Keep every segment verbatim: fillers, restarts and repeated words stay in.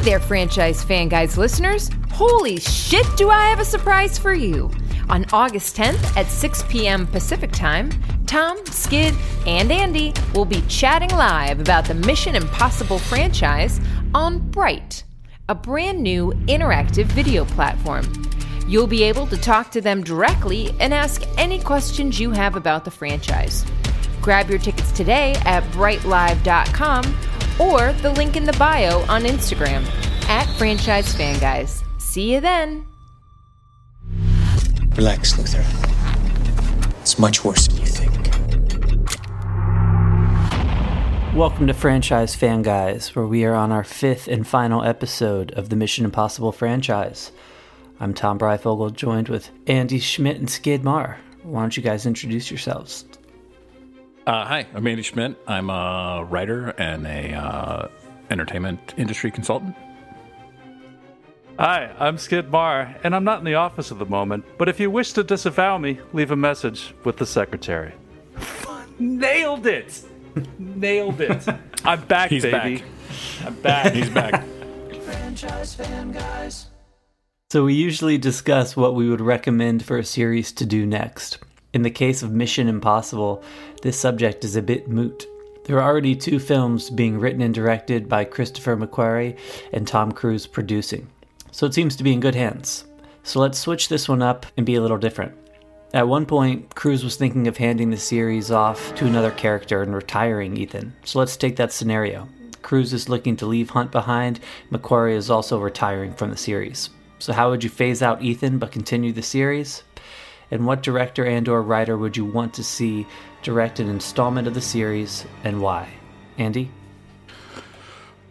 Hey there, Franchise Fanguys listeners. Holy shit, do I have a surprise for you. On August tenth at six p.m. Pacific Time, Tom, Skid, and Andy will be chatting live about the Mission Impossible franchise on Bright, a brand new interactive video platform. You'll be able to talk to them directly and ask any questions you have about the franchise. Grab your tickets today at bright live dot com or the link in the bio on Instagram, at Franchise Fanguys. See you then. Relax, Luther. It's much worse than you think. Welcome to Franchise Fanguys, where we are on our fifth and final episode of the Mission Impossible franchise. I'm Tom Breifogel, joined with Andy Schmidt and Skid Barr. Why don't you guys introduce yourselves? Uh, hi, I'm Andy Schmidt. I'm a writer and a uh, entertainment industry consultant. Hi, I'm Skid Barr, and I'm not in the office at the moment, but if you wish to disavow me, leave a message with the secretary. Nailed it! Nailed it. I'm back, He's baby. Back. I'm back. He's back. Franchise fan guys. So we usually discuss what we would recommend for a series to do next. In the case of Mission Impossible, this subject is a bit moot. There are already two films being written and directed by Christopher McQuarrie and Tom Cruise producing, so it seems to be in good hands. So let's switch this one up and be a little different. At one point, Cruise was thinking of handing the series off to another character and retiring Ethan. So let's take that scenario. Cruise is looking to leave Hunt behind. McQuarrie is also retiring from the series. So how would you phase out Ethan but continue the series? And what director and or writer would you want to see direct an installment of the series, and why? Andy?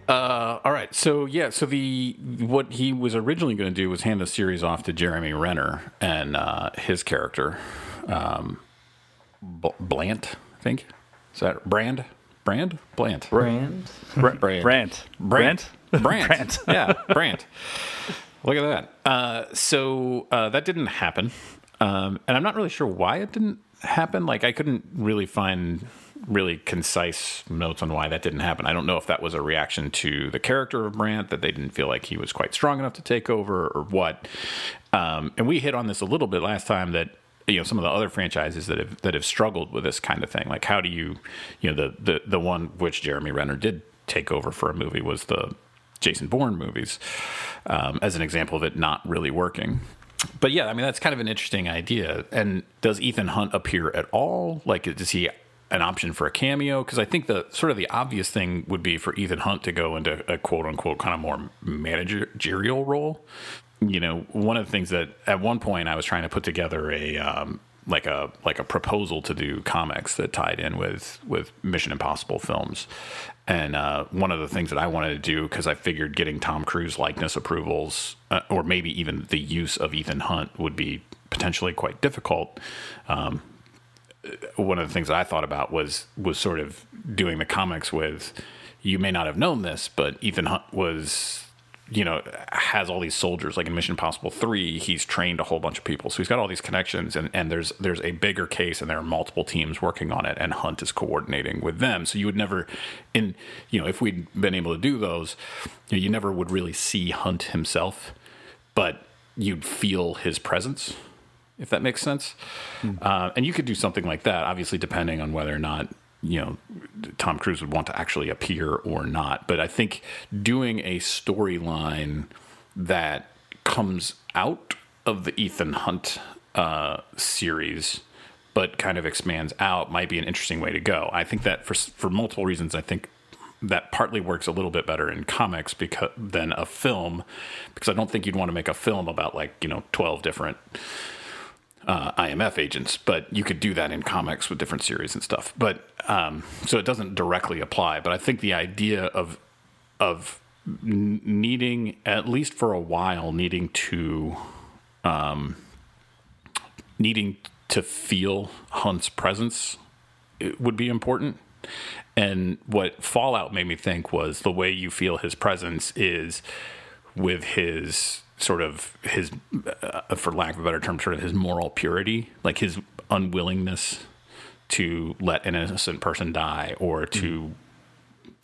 Uh, all right. So, yeah, so the what he was originally going to do was hand the series off to Jeremy Renner and uh, his character, um, B- Blant, I think. Is that Brand? Brand? Blant. Brand? Br- Brand. Brandt. Brandt? Brandt. Brandt. Yeah, Brandt. Look at that. Uh, so uh, that didn't happen. Um, and I'm not really sure why it didn't happen. Like, I couldn't really find really concise notes on why that didn't happen. I don't know if that was a reaction to the character of Brandt, that they didn't feel like he was quite strong enough to take over, or what. Um, and we hit on this a little bit last time, that, you know, some of the other franchises that have that have struggled with this kind of thing. Like, how do you, you know, the the, the one which Jeremy Renner did take over for a movie was the Jason Bourne movies, um, as an example of it not really working. But yeah, I mean, that's kind of an interesting idea. And does Ethan Hunt appear at all? Like, is he an option for a cameo? Because I think the sort of the obvious thing would be for Ethan Hunt to go into a quote unquote kind of more managerial role. You know, one of the things that at one point I was trying to put together a um, like a like a proposal to do comics that tied in with with Mission Impossible films. And uh, one of the things that I wanted to do, because I figured getting Tom Cruise likeness approvals, uh, or maybe even the use of Ethan Hunt, would be potentially quite difficult. Um, one of the things that I thought about was was sort of doing the comics with, you may not have known this, but Ethan Hunt was, you know, has all these soldiers. Like in Mission Impossible three, he's trained a whole bunch of people. So he's got all these connections, and, and there's there's a bigger case, and there are multiple teams working on it, and Hunt is coordinating with them. So you would never, in you know, if we'd been able to do those, you, know, you never would really see Hunt himself, but you'd feel his presence, if that makes sense. Mm-hmm. Uh, and you could do something like that, obviously, depending on whether or not, you know, Tom Cruise would want to actually appear or not. But I think doing a storyline that comes out of the Ethan Hunt uh, series, but kind of expands out, might be an interesting way to go. I think that for for multiple reasons, I think that partly works a little bit better in comics because than a film, because I don't think you'd want to make a film about, like, you know, twelve different Uh, I M F agents, but you could do that in comics with different series and stuff. But um, so it doesn't directly apply. But I think the idea of of needing, at least for a while, needing to um, needing to feel Hunt's presence, it would be important. And what Fallout made me think was the way you feel his presence is with his sort of his, uh, for lack of a better term, sort of his moral purity, like his unwillingness to let an innocent person die, or to mm.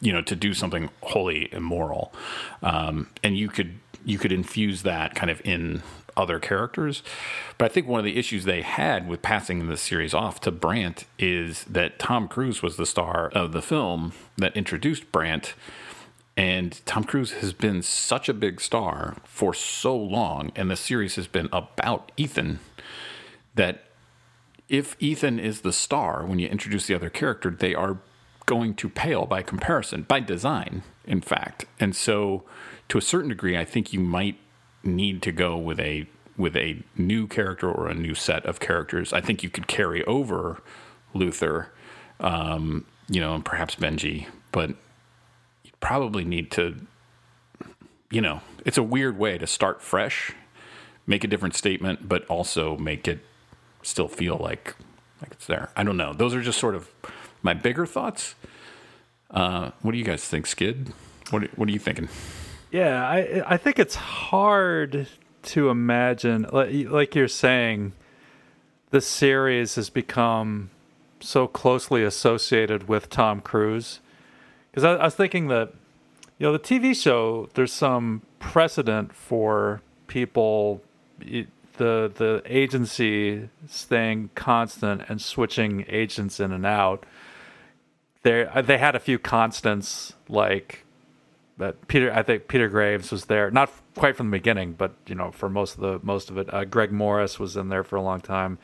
you know, to do something wholly immoral. Um, and you could you could infuse that kind of in other characters. But I think one of the issues they had with passing the series off to Brandt is that Tom Cruise was the star of the film that introduced Brandt. And Tom Cruise has been such a big star for so long, and the series has been about Ethan, that if Ethan is the star, when you introduce the other character, they are going to pale by comparison, by design, in fact. And so to a certain degree, I think you might need to go with a with a new character or a new set of characters. I think you could carry over Luther, um, you know, and perhaps Benji, but you probably need to, you know, it's a weird way to start fresh, make a different statement, but also make it still feel like like it's there. I don't know. Those are just sort of my bigger thoughts. Uh, what do you guys think, Skid? What What are you thinking? Yeah, I I think it's hard to imagine, like you're saying, the series has become so closely associated with Tom Cruise. Because I, I was thinking that, you know, the T V show, there's some precedent for people, the the agency staying constant and switching agents in and out. They they had a few constants, like. But Peter, I think Peter Graves was there, not quite from the beginning, but you know, for most of the most of it. Uh, Greg Morris was in there for a long time,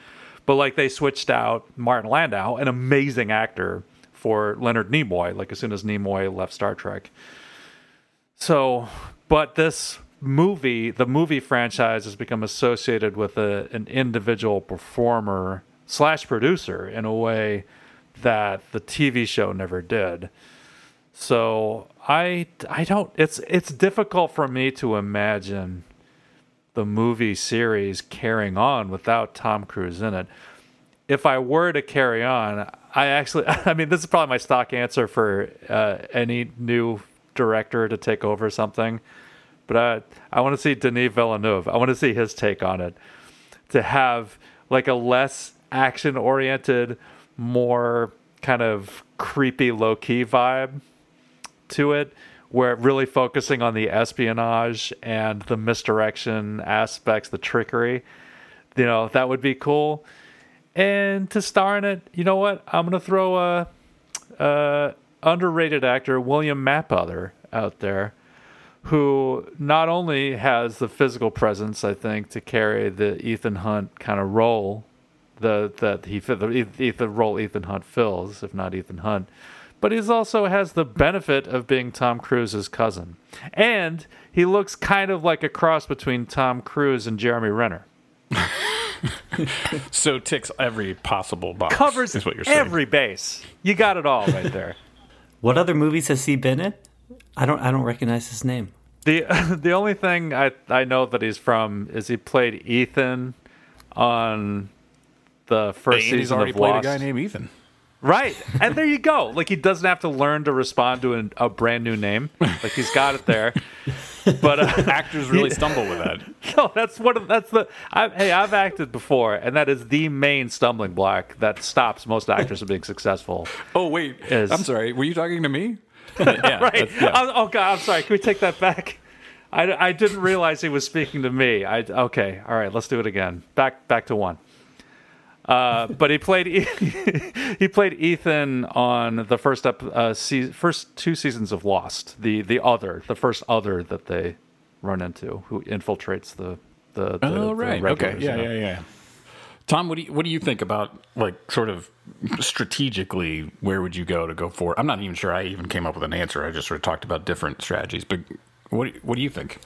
but like they switched out Martin Landau, an amazing actor, for Leonard Nimoy. Like as soon as Nimoy left Star Trek, so but this movie, the movie franchise, has become associated with a, an individual performer slash producer in a way that the T V show never did. So I, I don't, it's it's difficult for me to imagine the movie series carrying on without Tom Cruise in it. If I were to carry on, I actually, I mean, this is probably my stock answer for uh, any new director to take over something. But I, I want to see Denis Villeneuve. I want to see his take on it. To have like a less action-oriented, more kind of creepy, low-key vibe to it, where really focusing on the espionage and the misdirection aspects, the trickery, you know, that would be cool. And to star in it, you know what? I'm gonna throw a, a underrated actor, William Mapother, out there, who not only has the physical presence, I think, to carry the Ethan Hunt kind of role, the that he the, the, the role Ethan Hunt fills, if not Ethan Hunt. But he's also has the benefit of being Tom Cruise's cousin. And he looks kind of like a cross between Tom Cruise and Jeremy Renner. So ticks every possible box. Covers is what you're every base. You got it all right there. What other movies has he been in? I don't I don't recognize his name. The the only thing I, I know that he's from is he played Ethan on the first hey, season he's already of Lost. Played a guy named Ethan. Right, and there you go. Like, he doesn't have to learn to respond to an, a brand new name. Like, he's got it there. But uh, actors really stumble with that. No, that's one of that's the. I've, hey, I've acted before, and that is the main stumbling block that stops most actors from being successful. Oh wait, is, I'm sorry. Were you talking to me? Yeah, right. Yeah. Oh God, I'm sorry. Can we take that back? I, I didn't realize he was speaking to me. I okay. All right, let's do it again. Back back to one. Uh, but he played he played Ethan on the first up uh, se- first two seasons of Lost, the the other the first other that they run into, who infiltrates the the, the oh right the okay yeah yeah yeah. Tom, what do you, what do you think about, like, sort of strategically, where would you go to go for? I'm not even sure I even came up with an answer. I just sort of talked about different strategies, but what what do you think?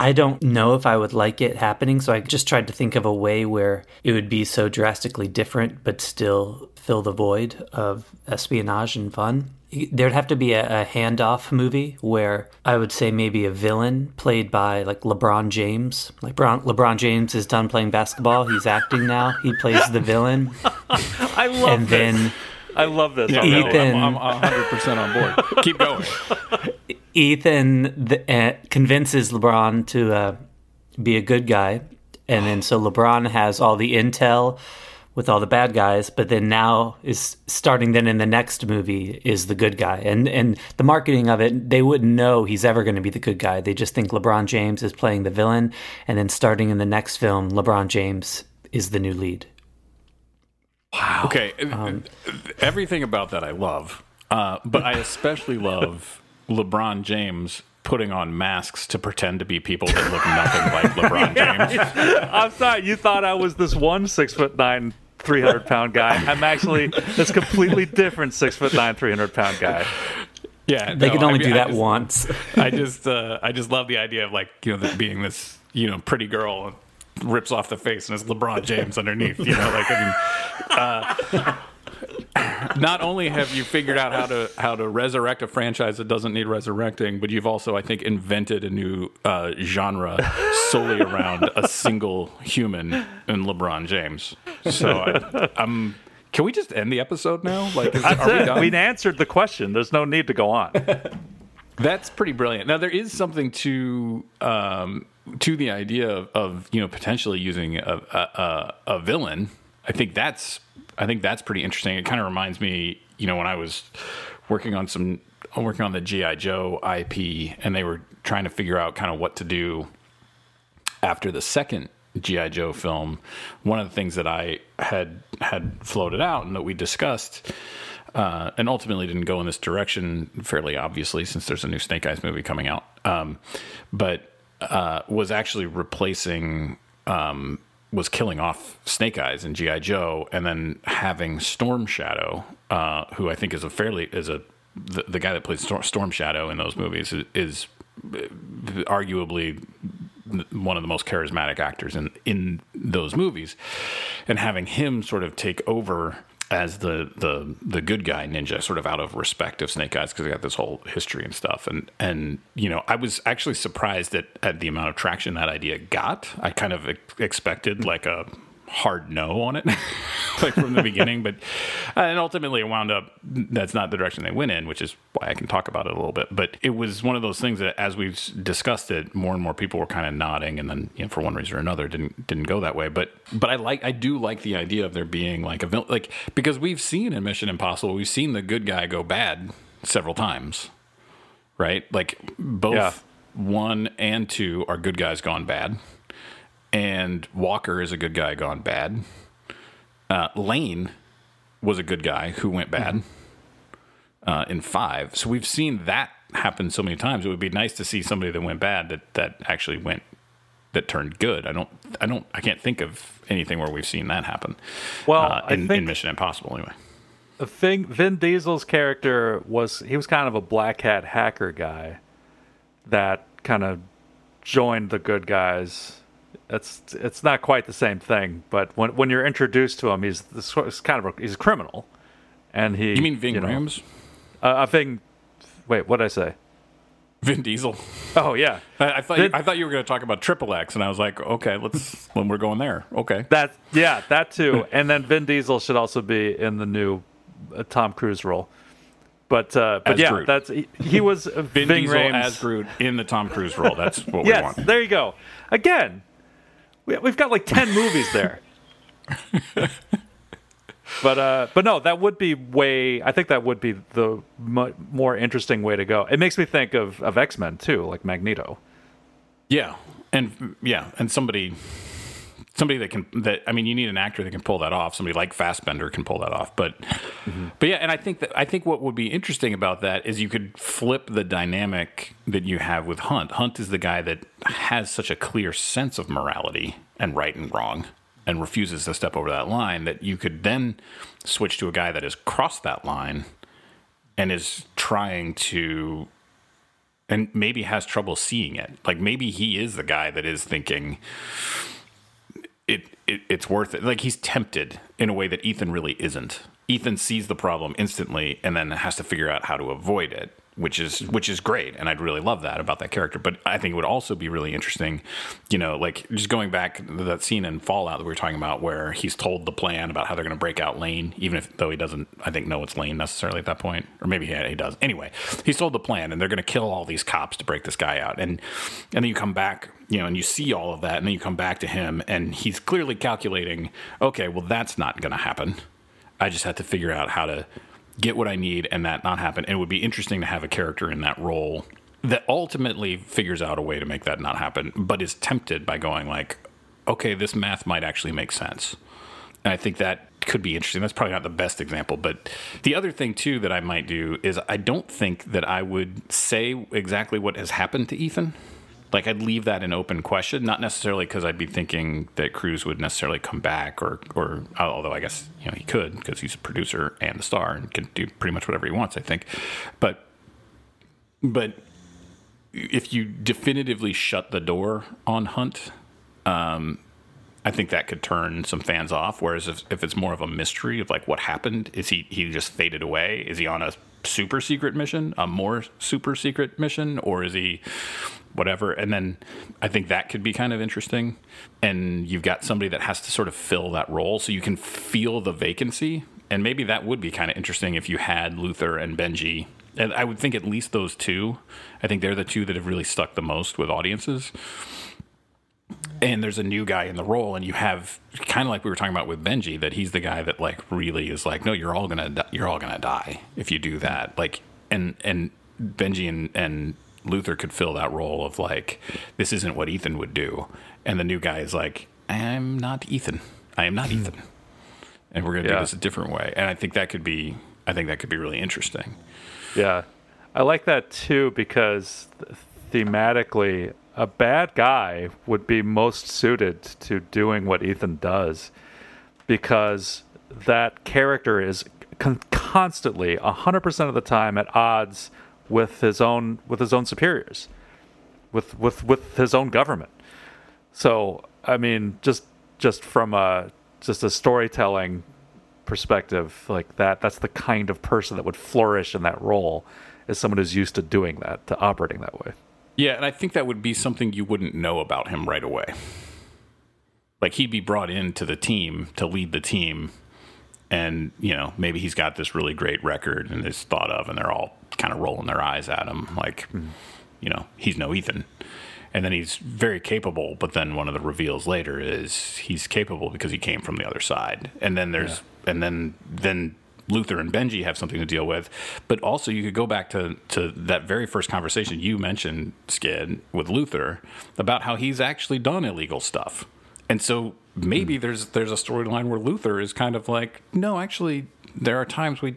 I don't know if I would like it happening, so I just tried to think of a way where it would be so drastically different but still fill the void of espionage and fun. There'd have to be a, a handoff movie where I would say maybe a villain played by, like, LeBron James. Like, LeBron, LeBron James is done playing basketball. He's acting now. He plays the villain. I love and this. Then I love this. Yeah, Ethan, I'm, I'm one hundred percent on board. Keep going. Ethan the, uh, convinces LeBron to uh, be a good guy, and then so LeBron has all the intel with all the bad guys, but then now is starting then in the next movie is the good guy. And and the marketing of it, they wouldn't know he's ever going to be the good guy. They just think LeBron James is playing the villain, and then starting in the next film, LeBron James is the new lead. Wow. Okay. Um, Everything about that I love, uh, but I especially love LeBron James putting on masks to pretend to be people that look nothing like LeBron James. Yeah. I'm sorry, you thought I was this one six foot nine, three hundred pound guy. I'm actually this completely different six foot nine, three hundred pound guy. Yeah, they no, can only I mean, do that I just, once. I just, uh, I just love the idea of like you know this being this you know pretty girl rips off the face and it's LeBron James underneath. You know, like I mean. Uh, Not only have you figured out how to how to resurrect a franchise that doesn't need resurrecting, but you've also, I think, invented a new uh, genre solely around a single human in LeBron James. So I, I'm. Can we just end the episode now? Like, is, are we done? We answered the question. There's no need to go on. That's pretty brilliant. Now there is something to um, to the idea of, of you know potentially using a a, a villain. I think that's. I think that's pretty interesting. It kind of reminds me, you know, when I was working on some, working on the G I. Joe I P, and they were trying to figure out kind of what to do after the second G I. Joe film. One of the things that I had had floated out and that we discussed, uh, and ultimately didn't go in this direction fairly obviously, since there's a new Snake Eyes movie coming out, um, but uh, was actually replacing. Um, was killing off Snake Eyes and G I. Joe, and then having Storm Shadow, uh, who I think is a fairly is a the, the guy that plays Storm Shadow in those movies is, is arguably one of the most charismatic actors in in those movies, and having him sort of take over as the the the good guy ninja, sort of out of respect of Snake Eyes because they got this whole history and stuff, and and you know I was actually surprised at at the amount of traction that idea got. I kind of ex- expected like a hard no on it, like from the beginning, but and ultimately it wound up that's not the direction they went in, which is why I can talk about it a little bit. But it was one of those things that, as we've discussed it, more and more people were kind of nodding, and then you know, for one reason or another, didn't didn't go that way. But but I like I do like the idea of there being like a vil- like because we've seen in Mission Impossible, we've seen the good guy go bad several times, right? Like both yeah. one and two are good guys gone bad. And Walker is a good guy gone bad. Uh, Lane was a good guy who went bad uh, in five. So we've seen that happen so many times. It would be nice to see somebody that went bad that, that actually went that turned good. I don't, I don't, I can't think of anything where we've seen that happen. Well, uh, in, I think in Mission Impossible, anyway. The thing, Vin Diesel's character was he was kind of a black hat hacker guy that kind of joined the good guys. It's it's not quite the same thing, but when when you're introduced to him, he's this kind of a, he's a criminal, and he. You mean Ving you know, Rhames? Uh, I think. Wait, what did I say? Vin Diesel. Oh yeah, I, I thought Vin, you, I thought you were going to talk about Triple X, and I was like, okay, let's when we're going there, okay. That yeah, that too, and then Vin Diesel should also be in the new uh, Tom Cruise role. But uh, but as yeah, Groot. that's he, he was Vin Diesel Rhames. As Groot in the Tom Cruise role. That's what yes, we want. Yes, there you go. Again. We've got like ten movies there, but uh, but no, that would be way. I think that would be the mo- more interesting way to go. It makes me think of, of X-Men too, like Magneto. Yeah, and yeah, and somebody, somebody that can. That I mean, you need an actor that can pull that off. Somebody like Fassbender can pull that off. But mm-hmm. but yeah, and I think that I think what would be interesting about that is you could flip the dynamic that you have with Hunt. Hunt is the guy that has such a clear sense of morality and right and wrong and refuses to step over that line that you could then switch to a guy that has crossed that line and is trying to and maybe has trouble seeing it. Like maybe he is the guy that is thinking it, it it's worth it. Like he's tempted in a way that Ethan really isn't. Ethan sees the problem instantly and then has to figure out how to avoid it. which is which is great, and I'd really love that about that character. But I think it would also be really interesting, you know, like just going back to that scene in Fallout that we were talking about where he's told the plan about how they're going to break out Lane, even if though he doesn't, I think, know it's Lane necessarily at that point. Or maybe he, he does. Anyway, he's told the plan, and they're going to kill all these cops to break this guy out. And and then you come back, you know, and you see all of that, and then you come back to him, and he's clearly calculating, okay, well, that's not going to happen. I just have to figure out how to get what I need and that not happen. And it would be interesting to have a character in that role that ultimately figures out a way to make that not happen, but is tempted by going like, okay, this math might actually make sense. And I think that could be interesting. That's probably not the best example. But the other thing too that I might do is I don't think that I would say exactly what has happened to Ethan. Like, I'd leave that an open question, not necessarily because I'd be thinking that Cruise would necessarily come back, or, or although I guess, you know, he could, because he's a producer and a star and can do pretty much whatever he wants, I think. But but if you definitively shut the door on Hunt, um, I think that could turn some fans off. Whereas if, if it's more of a mystery of, like, what happened? Is he, he just faded away? Is he on a super secret mission, a more super secret mission, or is he whatever? And then I think that could be kind of interesting. And you've got somebody that has to sort of fill that role, so you can feel the vacancy. And maybe that would be kind of interesting if you had Luther and Benji. And I would think at least those two, I think they're the two that have really stuck the most with audiences. And there's a new guy in the role, and you have kind of like we were talking about with Benji, that he's the guy that, like, really is like, no, you're all gonna di- you're all gonna die if you do that. Like, and and Benji and and Luther could fill that role of, like, this isn't what Ethan would do, and the new guy is like, I'm not Ethan, I am not Ethan, and we're gonna yeah. do this a different way. And I think that could be, I think that could be really interesting. Yeah, I like that too, because thematically, a bad guy would be most suited to doing what Ethan does, because that character is con- constantly, one hundred percent of the time, at odds with his own with his own superiors, with with with his own government. So, I mean, just just from a just a storytelling perspective, like that, that's the kind of person that would flourish in that role, is someone who's used to doing that, to operating that way. Yeah, and I think that would be something you wouldn't know about him right away. Like, he'd be brought into the team to lead the team, and, you know, maybe he's got this really great record and is thought of, and they're all kind of rolling their eyes at him, like, mm. you know, he's no Ethan. And then he's very capable, but then one of the reveals later is he's capable because he came from the other side. And then there's, yeah. and then, then... Luther and Benji have something to deal with. But also, you could go back to, to that very first conversation you mentioned, Skid, with Luther about how he's actually done illegal stuff. And so maybe mm. there's there's a storyline where Luther is kind of like, no, actually, there are times we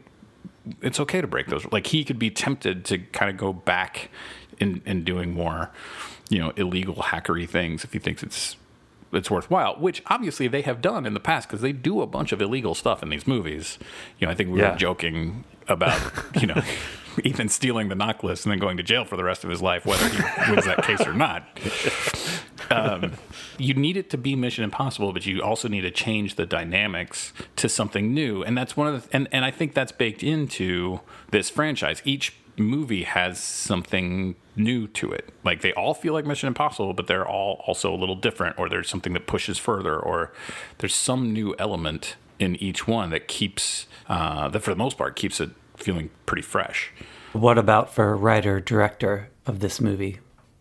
it's okay to break those. Like, he could be tempted to kind of go back in, in doing more, you know, illegal hackery things if he thinks it's it's worthwhile, which obviously they have done in the past, because they do a bunch of illegal stuff in these movies. You know, I think we yeah. were joking about, you know, Ethan stealing the knock list and then going to jail for the rest of his life, whether he wins that case or not. Um, you need it to be Mission Impossible, but you also need to change the dynamics to something new. And that's one of the, and, and I think that's baked into this franchise. Each movie has something new to it. Like, they all feel like Mission Impossible, but they're all also a little different, or there's something that pushes further, or there's some new element in each one that keeps, uh, that for the most part keeps it feeling pretty fresh. What about for writer, director of this movie?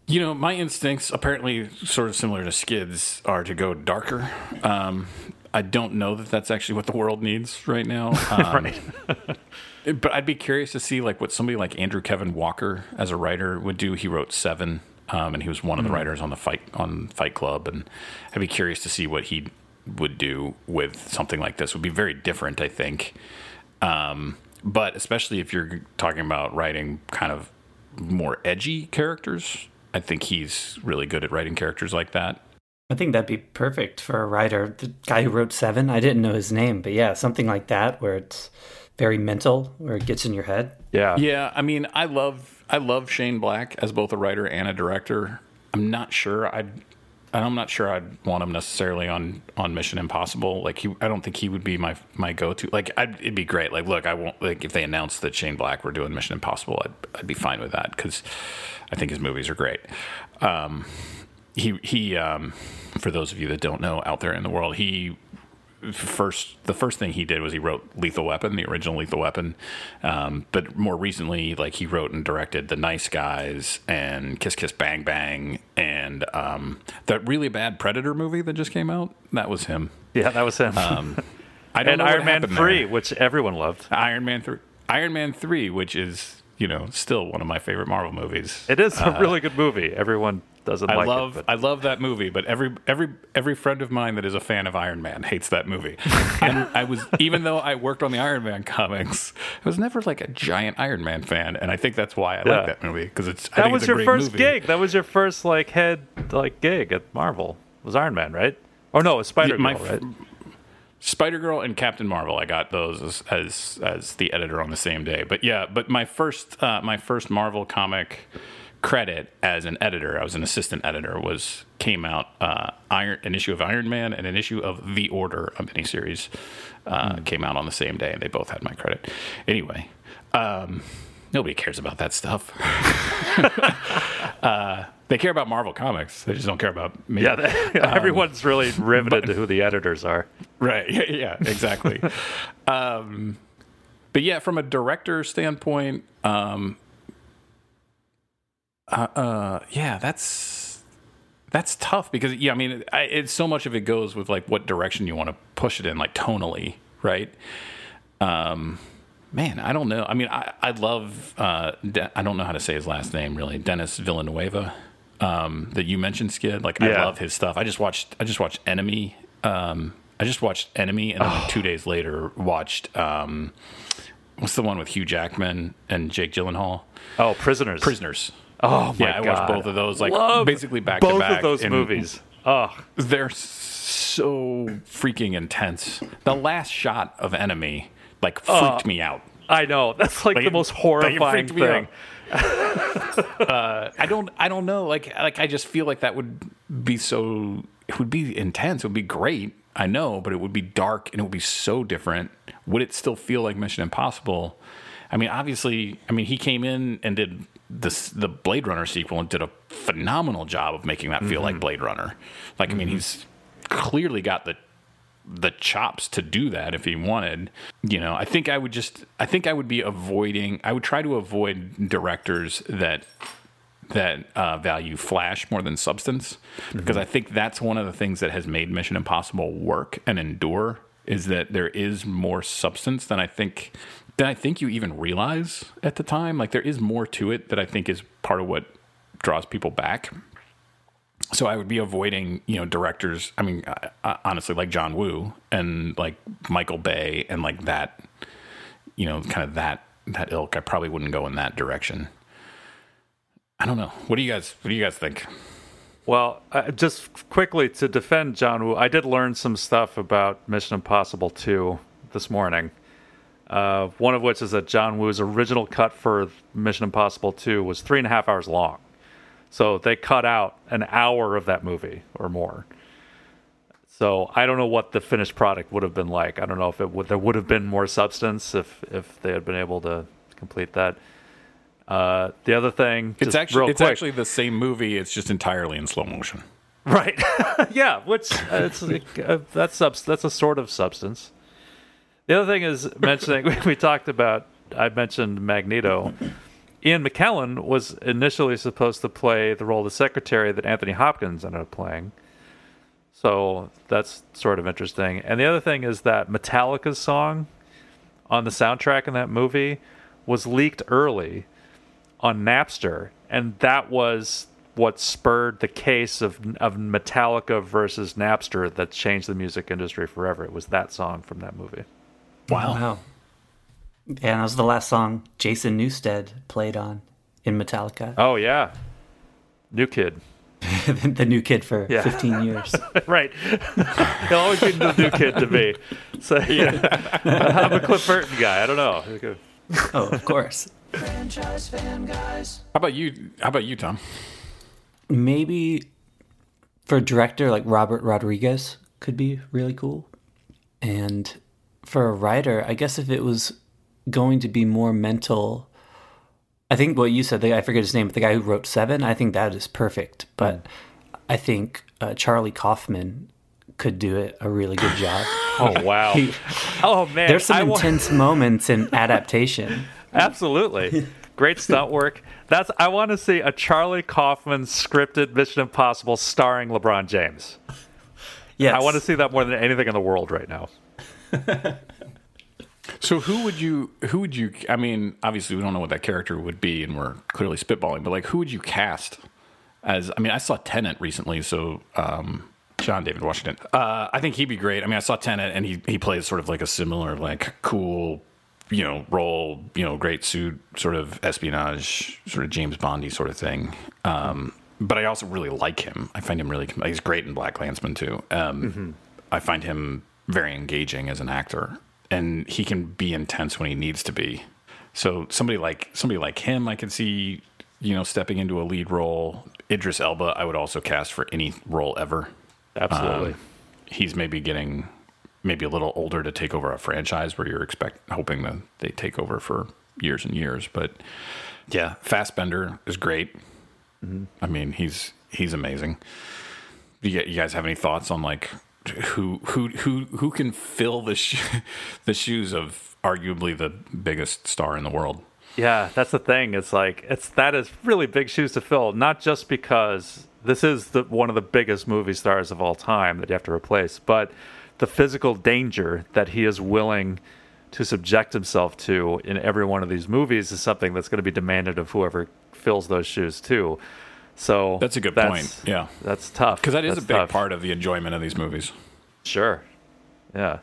You know, my instincts, apparently sort of similar to Skid's, are to go darker. Um, I don't know that that's actually what the world needs right now. Um, right. But I'd be curious to see, like, what somebody like Andrew Kevin Walker as a writer would do. He wrote Seven, um, and he was one of the writers on the Fight on Fight Club. And I'd be curious to see what he would do with something like this. It would be very different, I think. Um, but especially if you're talking about writing kind of more edgy characters, I think he's really good at writing characters like that. I think that'd be perfect for a writer. The guy who wrote Seven, I didn't know his name, but yeah, something like that where it's very mental, where it gets in your head. Yeah. Yeah. I mean, I love I love Shane Black as both a writer and a director. I'm not sure I'd I'm not sure I'd want him necessarily on, on Mission Impossible. Like he, I don't think he would be my, my go-to. Like I'd, it'd be great. Like, look, I won't like if they announced that Shane Black were doing Mission Impossible, I'd, I'd be fine with that. Cause I think his movies are great. Um, he, he, um, for those of you that don't know out there in the world, he first, the first thing he did was he wrote Lethal Weapon, the original Lethal Weapon. Um, but more recently, like he wrote and directed The Nice Guys and Kiss Kiss Bang Bang and um, that really bad Predator movie that just came out. That was him. Yeah, that was him. Um, I don't and know Iron Man three, there. Which everyone loved. Iron Man three, Iron Man three, which is you know still one of my favorite Marvel movies. It is a uh, really good movie. Everyone. Doesn't I like love it, I love that movie, but every every every friend of mine that is a fan of Iron Man hates that movie. And I was, even though I worked on the Iron Man comics, I was never like a giant Iron Man fan, and I think that's why I yeah. like that movie because it's. That I think was it's a your great first movie. gig. That was your first like head like gig at Marvel. It was Iron Man, right? Or no, it was Spider Girl, yeah, right? Spider-Girl and Captain Marvel, I got those as, as as the editor on the same day. But yeah, but my first uh, my first Marvel comic credit as an editor, I was an assistant editor, was came out uh, Iron an issue of Iron Man and an issue of The Order, a miniseries, uh, mm. came out on the same day, and they both had my credit. Anyway, um, nobody cares about that stuff. uh, they care about Marvel Comics. They just don't care about me. Yeah, they, um, everyone's really riveted but, to who the editors are. Right, yeah, yeah exactly. um, but yeah, from a director standpoint... Um, Uh, uh yeah that's that's tough because yeah I mean I, it's so much of it goes with like what direction you want to push it in, like tonally, right? um man I don't know I mean I, I love uh De- I don't know how to say his last name really, Denis Villeneuve, um that you mentioned, Skid. Like yeah. I love his stuff. I just watched I just watched Enemy um I just watched Enemy and then oh. like two days later watched um what's the one with Hugh Jackman and Jake Gyllenhaal? oh Prisoners Prisoners Oh my yeah, god! I watched both of those, like Love basically back to back. Both of those and movies. Oh, they're so freaking intense. The last shot of Enemy like freaked uh, me out. I know that's like, like the most horrifying thing. uh, I don't, I don't know. Like, like I just feel like that would be so. It would be intense. It would be great. I know, but it would be dark and it would be so different. Would it still feel like Mission Impossible? I mean, obviously. I mean, he came in and did. This, the Blade Runner sequel and did a phenomenal job of making that feel mm-hmm. like Blade Runner. Like, mm-hmm. I mean, he's clearly got the the chops to do that if he wanted. You know, I think I would just, I think I would be avoiding, I would try to avoid directors that that uh, value flash more than substance, mm-hmm. because I think that's one of the things that has made Mission Impossible work and endure is that there is more substance than I think... Than I think you even realize at the time. Like, there is more to it that I think is part of what draws people back. So I would be avoiding, you know, directors. I mean, I, I, honestly, like John Woo and like Michael Bay and like that, you know, kind of that that ilk. I probably wouldn't go in that direction. I don't know. What do you guys? What do you guys think? Well, uh, just quickly to defend John Woo, I did learn some stuff about Mission Impossible two this morning. Uh, one of which is that John Woo's original cut for Mission Impossible two was three and a half hours long. So they cut out an hour of that movie or more. So I don't know what the finished product would have been like. I don't know if it would, there would have been more substance if, if they had been able to complete that. Uh, the other thing, it's, actually, it's actually the same movie. It's just entirely in slow motion. Right. yeah. Which uh, it's, uh, that's, that's a sort of substance. The other thing is mentioning, we, we talked about, I mentioned Magneto. Ian McKellen was initially supposed to play the role of the secretary that Anthony Hopkins ended up playing. So that's sort of interesting. And the other thing is that Metallica's song on the soundtrack in that movie was leaked early on Napster. And that was what spurred the case of, of Metallica versus Napster that changed the music industry forever. It was that song from that movie. Wow. wow. Yeah, that was the last song Jason Newsted played on in Metallica. Oh, yeah. New kid. the, the new kid for yeah. fifteen years. right. He'll always be the new kid to me. So, yeah. I'm a Cliff Burton guy. I don't know. oh, of course. Franchise fan guys. How about you? How about you, Tom? Maybe for a director like Robert Rodriguez could be really cool. And for a writer, I guess if it was going to be more mental, I think what you said, the, I forget his name, but the guy who wrote Seven, I think that is perfect. But mm. I think uh, Charlie Kaufman could do it a really good job. Oh, wow. he, oh, man. There's some I intense wa- moments in adaptation. Absolutely. Great stunt work. That's I want to see a Charlie Kaufman scripted Mission Impossible starring LeBron James. Yes. I want to see that more than anything in the world right now. So who would you, who would you, I mean, obviously we don't know what that character would be and we're clearly spitballing, but like who would you cast as, I mean, I saw Tenet recently, so um, John David Washington. Uh, I think he'd be great. I mean, I saw Tenet and he, he plays sort of like a similar, like cool, you know, role, you know, great suit, sort of espionage, sort of James Bondy sort of thing. Um, but I also really like him. I find him really, he's great in Black Landsman too. Um, mm-hmm. I find him very engaging as an actor. And he can be intense when he needs to be. So somebody like somebody like him, I could see, you know, stepping into a lead role. Idris Elba, I would also cast for any role ever. Absolutely. Um, he's maybe getting maybe a little older to take over a franchise where you're expect hoping that they take over for years and years. But yeah, Fassbender is great. Mm-hmm. I mean, he's he's amazing. You guys have any thoughts on like? Who who who who can fill the sho- the shoes of arguably the biggest star in the world? Yeah, that's the thing. It's like it's that is really big shoes to fill. Not just because this is the one of the biggest movie stars of all time that you have to replace, but the physical danger that he is willing to subject himself to in every one of these movies is something that's going to be demanded of whoever fills those shoes too. So that's a good that's, point. Yeah, that's tough because that is that's a big tough. part of the enjoyment of these movies. Sure, yeah,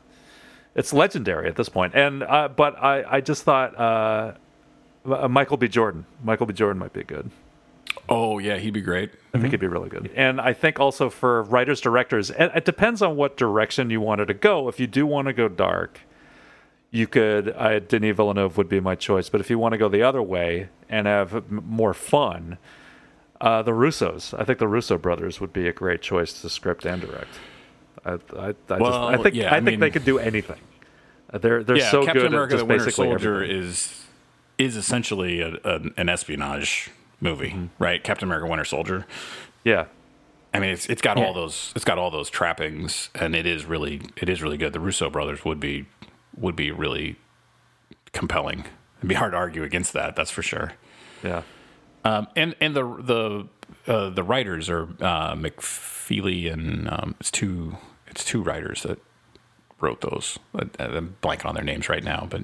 it's legendary at this point. And uh, but I, I just thought uh, Michael B. Jordan, Michael B. Jordan might be good. Oh yeah, he'd be great. I mm-hmm. think he'd be really good. And I think also for writers, directors, it, it depends on what direction you wanted to go. If you do want to go dark, you could. I, Denis Villeneuve would be my choice. But if you want to go the other way and have more fun. Uh, the Russos. I think the Russo brothers would be a great choice to script and direct. I, I, I, well, just, I think yeah, I, I mean, think they could do anything. They're they're yeah, so Captain good. Captain America: at just The Winter Soldier everything. is is essentially a, a, an espionage movie, mm-hmm. right? Captain America: Winter Soldier. Yeah, I mean it's it's got yeah. all those it's got all those trappings, and it is really it is really good. The Russo brothers would be would be really compelling. It'd be hard to argue against that. That's for sure. Yeah. Um, and and the the uh, the writers are uh, McFeely and um, it's two it's two writers that wrote those. I, I'm blanking on their names right now, but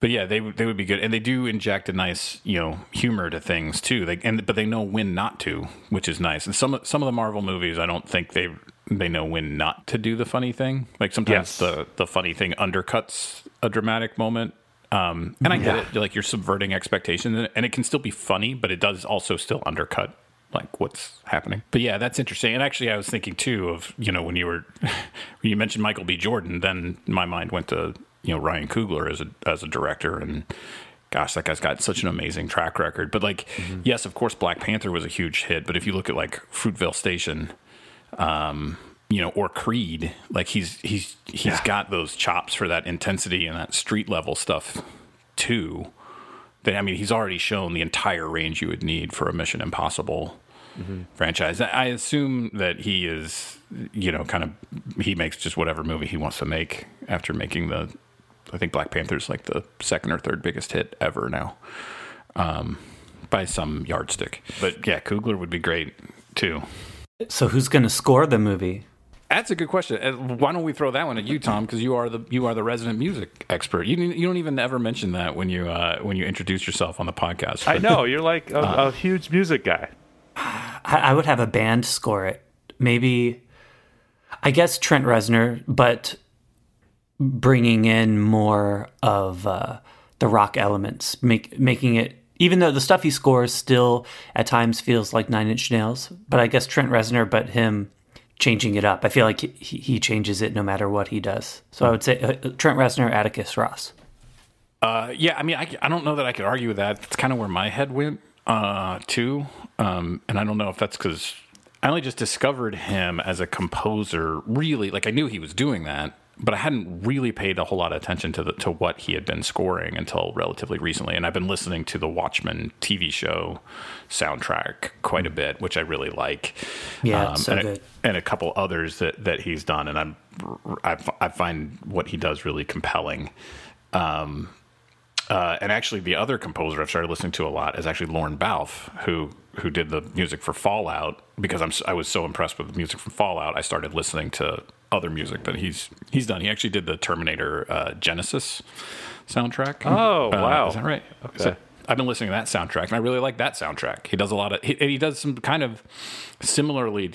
but yeah, they they would be good, and they do inject a nice you know humor to things too. They and but they know when not to, which is nice. And some some of the Marvel movies, I don't think they they know when not to do the funny thing. Like sometimes yes. the the funny thing undercuts a dramatic moment. Um, and I get yeah. it, like you're subverting expectations, and it can still be funny, but it does also still undercut like what's happening. But yeah, that's interesting. And actually, I was thinking too of you know when you were when you mentioned Michael B. Jordan, then my mind went to you know Ryan Coogler as a as a director, and gosh, that guy's got such an amazing track record. But like, mm-hmm. yes, of course, Black Panther was a huge hit, but if you look at like Fruitvale Station, um, you know, or Creed, like he's he's he's yeah. got those chops for that intensity and that street level stuff too. That I mean, he's already shown the entire range you would need for a Mission Impossible mm-hmm. franchise. I assume that he is, you know, kind of he makes just whatever movie he wants to make after making the. I think Black Panther's like the second or third biggest hit ever now, um, by some yardstick. But yeah, Coogler would be great too. So who's going to score the movie? That's a good question. Why don't we throw that one at you, Tom? Because you are the you are the resident music expert. You you don't even ever mention that when you uh, when you introduce yourself on the podcast. But, I know you're like a, uh, a huge music guy. I, I would have a band score it. Maybe, I guess Trent Reznor, but bringing in more of uh, the rock elements, make, making it. Even though the stuff he scores still at times feels like Nine Inch Nails, but I guess Trent Reznor, but him changing it up. I feel like he, he changes it no matter what he does. So I would say uh, Trent Reznor, Atticus Ross. Uh, yeah, I mean, I, I don't know that I could argue with that. That's kind of where my head went, uh, too. Um, and I don't know if that's because I only just discovered him as a composer, really. Like, I knew he was doing that, but I hadn't really paid a whole lot of attention to the, to what he had been scoring until relatively recently. And I've been listening to the Watchmen T V show soundtrack quite a bit, which I really like. Yeah, um, so and, good. A, and a couple others that, that he's done, and I'm I, I find what he does really compelling. Um, uh, and actually, the other composer I've started listening to a lot is actually Lauren Balfe, who who did the music for Fallout. Because I'm I was so impressed with the music from Fallout, I started listening to other music that he's he's done. He actually did the Terminator uh, Genesis soundtrack. Oh, uh, wow. Is that right? Okay. So I've been listening to that soundtrack, and I really like that soundtrack. He does a lot of, he, and he does some kind of similarly,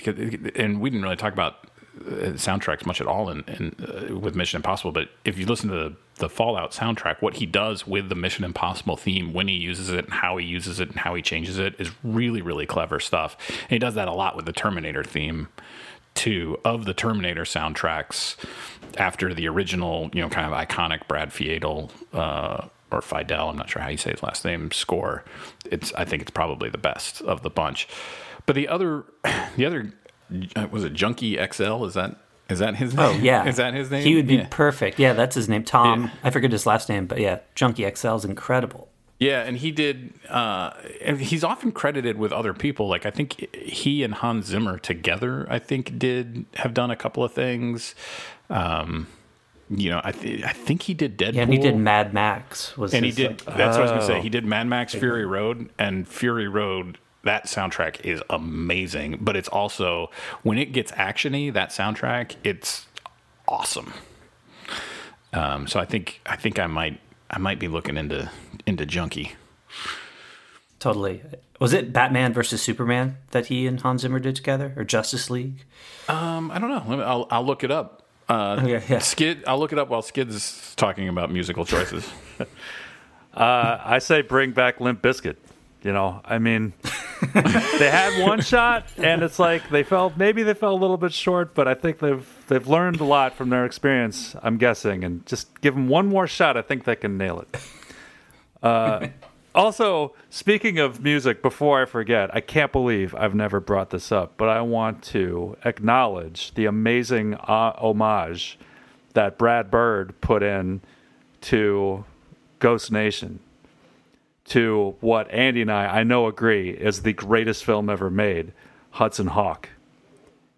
and we didn't really talk about soundtracks much at all in, in uh, with Mission Impossible, but if you listen to the, the Fallout soundtrack, what he does with the Mission Impossible theme, when he uses it and how he uses it and how he changes it, is really, really clever stuff. And he does that a lot with the Terminator theme too. Of the Terminator soundtracks, after the original, you know, kind of iconic Brad Fiedel uh or Fidel, I'm not sure how you say his last name, score, it's I think it's probably the best of the bunch. But the other the other was it Junkie X L? Is that is that his name? Oh yeah, is that his name? He would be yeah. perfect. Yeah, that's his name. Tom. Yeah. I forget his last name, but yeah, Junkie X L is incredible. Yeah, and he did. Uh, and he's often credited with other people. Like I think he and Hans Zimmer together, I think, did have done a couple of things. Um, you know, I, th- I think he did Deadpool. Yeah, and he did Mad Max. Was and he did. Like, that's oh. what I was gonna say. He did Mad Max, Fury Road, and Fury Road. That soundtrack is amazing, but it's also, when it gets actiony, that soundtrack, it's awesome. Um, so I think I think I might I might be looking into into Junkie. Totally. Was it Batman versus Superman that he and Hans Zimmer did together, or Justice League? Um, I don't know. I'll I'll look it up. Uh, okay, yeah. Skid. I'll look it up while Skid's talking about musical choices. uh, I say bring back Limp Bizkit. You know, I mean, they had one shot, and it's like they fell. Maybe they fell a little bit short, but I think they've they've learned a lot from their experience. I'm guessing, and just give them one more shot. I think they can nail it. Uh, also, speaking of music, before I forget, I can't believe I've never brought this up, but I want to acknowledge the amazing uh, homage that Brad Bird put in to Ghost Nation. To what Andy and I, I know, agree is the greatest film ever made, Hudson Hawk.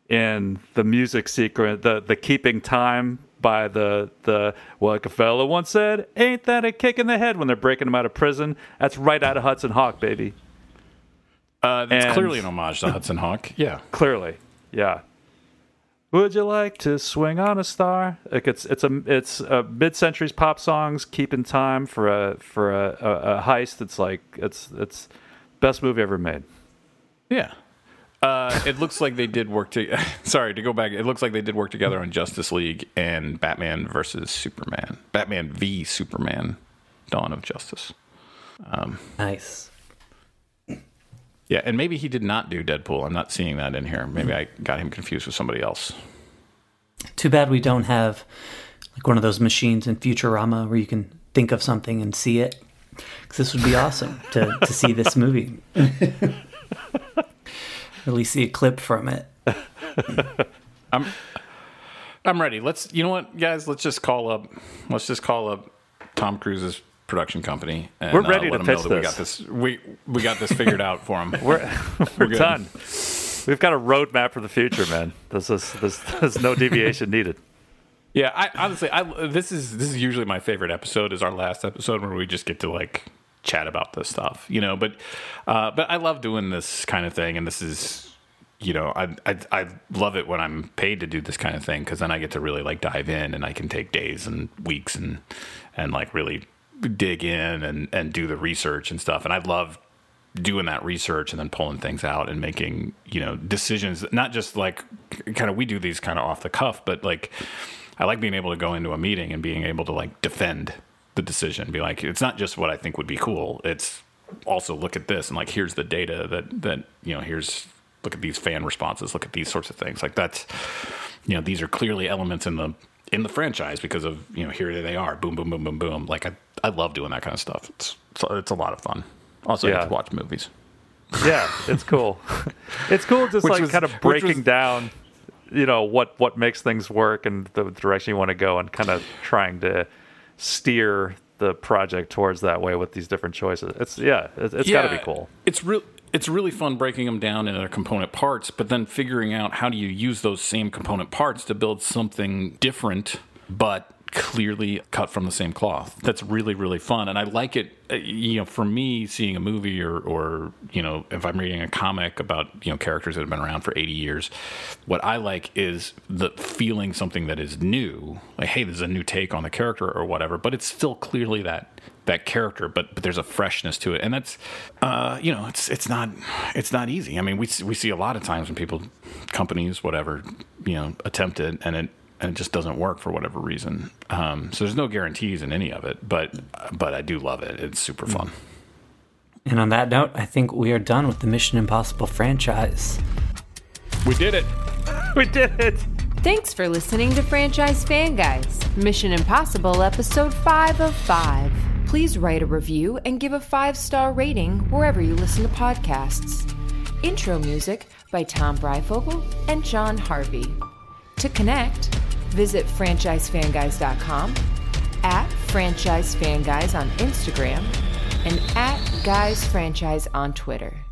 In the music sequence, the the keeping time by the, the well, like a fella once said, ain't that a kick in the head when they're breaking him out of prison? That's right out of Hudson Hawk, baby. Uh, that's and, clearly an homage to Hudson Hawk. Yeah. Clearly. Yeah. Would you like to swing on a star? Like it's it's a it's a mid-centuries pop songs keeping time for a for a, a, a heist. It's like it's it's best movie ever made. Yeah, uh, it looks like they did work to. Sorry to go back. It looks like they did work together on Justice League and Batman versus Superman. Batman v Superman: Dawn of Justice. Um, nice. Yeah, and maybe he did not do Deadpool. I'm not seeing that in here. Maybe I got him confused with somebody else. Too bad we don't have like one of those machines in Futurama where you can think of something and see it. Because this would be awesome to, to see this movie. At least see a clip from it. I'm I'm ready. Let's you know what, guys, let's just call up let's just call up Tom Cruise's production company. And, we're ready uh, to pitch this. We got this. We we got this figured out for him. We're we're, we're done. We've got a roadmap for the future, man. This is this. There's no deviation needed. Yeah, I honestly, I this is this is usually my favorite episode. Is our last episode where we just get to like chat about this stuff, you know. But uh, but I love doing this kind of thing, and this is. You know, I, I I love it when I'm paid to do this kind of thing because then I get to really like dive in, and I can take days and weeks and and like really dig in and and do the research and stuff. And I love doing that research and then pulling things out and making, you know, decisions that not just like kind of we do these kind of off the cuff, but like I like being able to go into a meeting and being able to like defend the decision, be like, it's not just what I think would be cool. It's also look at this and like, here's the data that, that, you know, here's, look at these fan responses, look at these sorts of things. Like that's, you know, these are clearly elements in the, in the franchise because of, you know, here they are, boom, boom, boom, boom, boom. Like I, I love doing that kind of stuff. It's it's a lot of fun. Also, yeah. I get to watch movies. Yeah, it's cool. It's cool just which like was, kind of breaking was, down, you know, what, what makes things work and the direction you want to go and kind of trying to steer the project towards that way with these different choices. It's yeah, it's, it's yeah, got to be cool. It's real. It's really fun breaking them down into their component parts, but then figuring out how do you use those same component parts to build something different, but clearly cut from the same cloth. That's really, really fun. And I like it, you know, for me, seeing a movie or, or, you know, if I'm reading a comic about, you know, characters that have been around for eighty years, what I like is the feeling something that is new, like, hey, there's a new take on the character or whatever, but it's still clearly that that character, but, but there's a freshness to it. And that's, uh, you know, it's, it's not, it's not easy. I mean, we, we see a lot of times when people, companies, whatever, you know, attempt it and it, and it just doesn't work for whatever reason. Um, so there's no guarantees in any of it, but, but I do love it. It's super fun. And on that note, I think we are done with the Mission Impossible franchise. We did it. We did it. Thanks for listening to Franchise Fan Guys, Mission Impossible Episode five of five. Please write a review and give a five-star rating wherever you listen to podcasts. Intro music by Tom Breifogel and John Harvey. To connect, visit franchise fan guys dot com, at franchisefanguys on Instagram, and at guysfranchise on Twitter.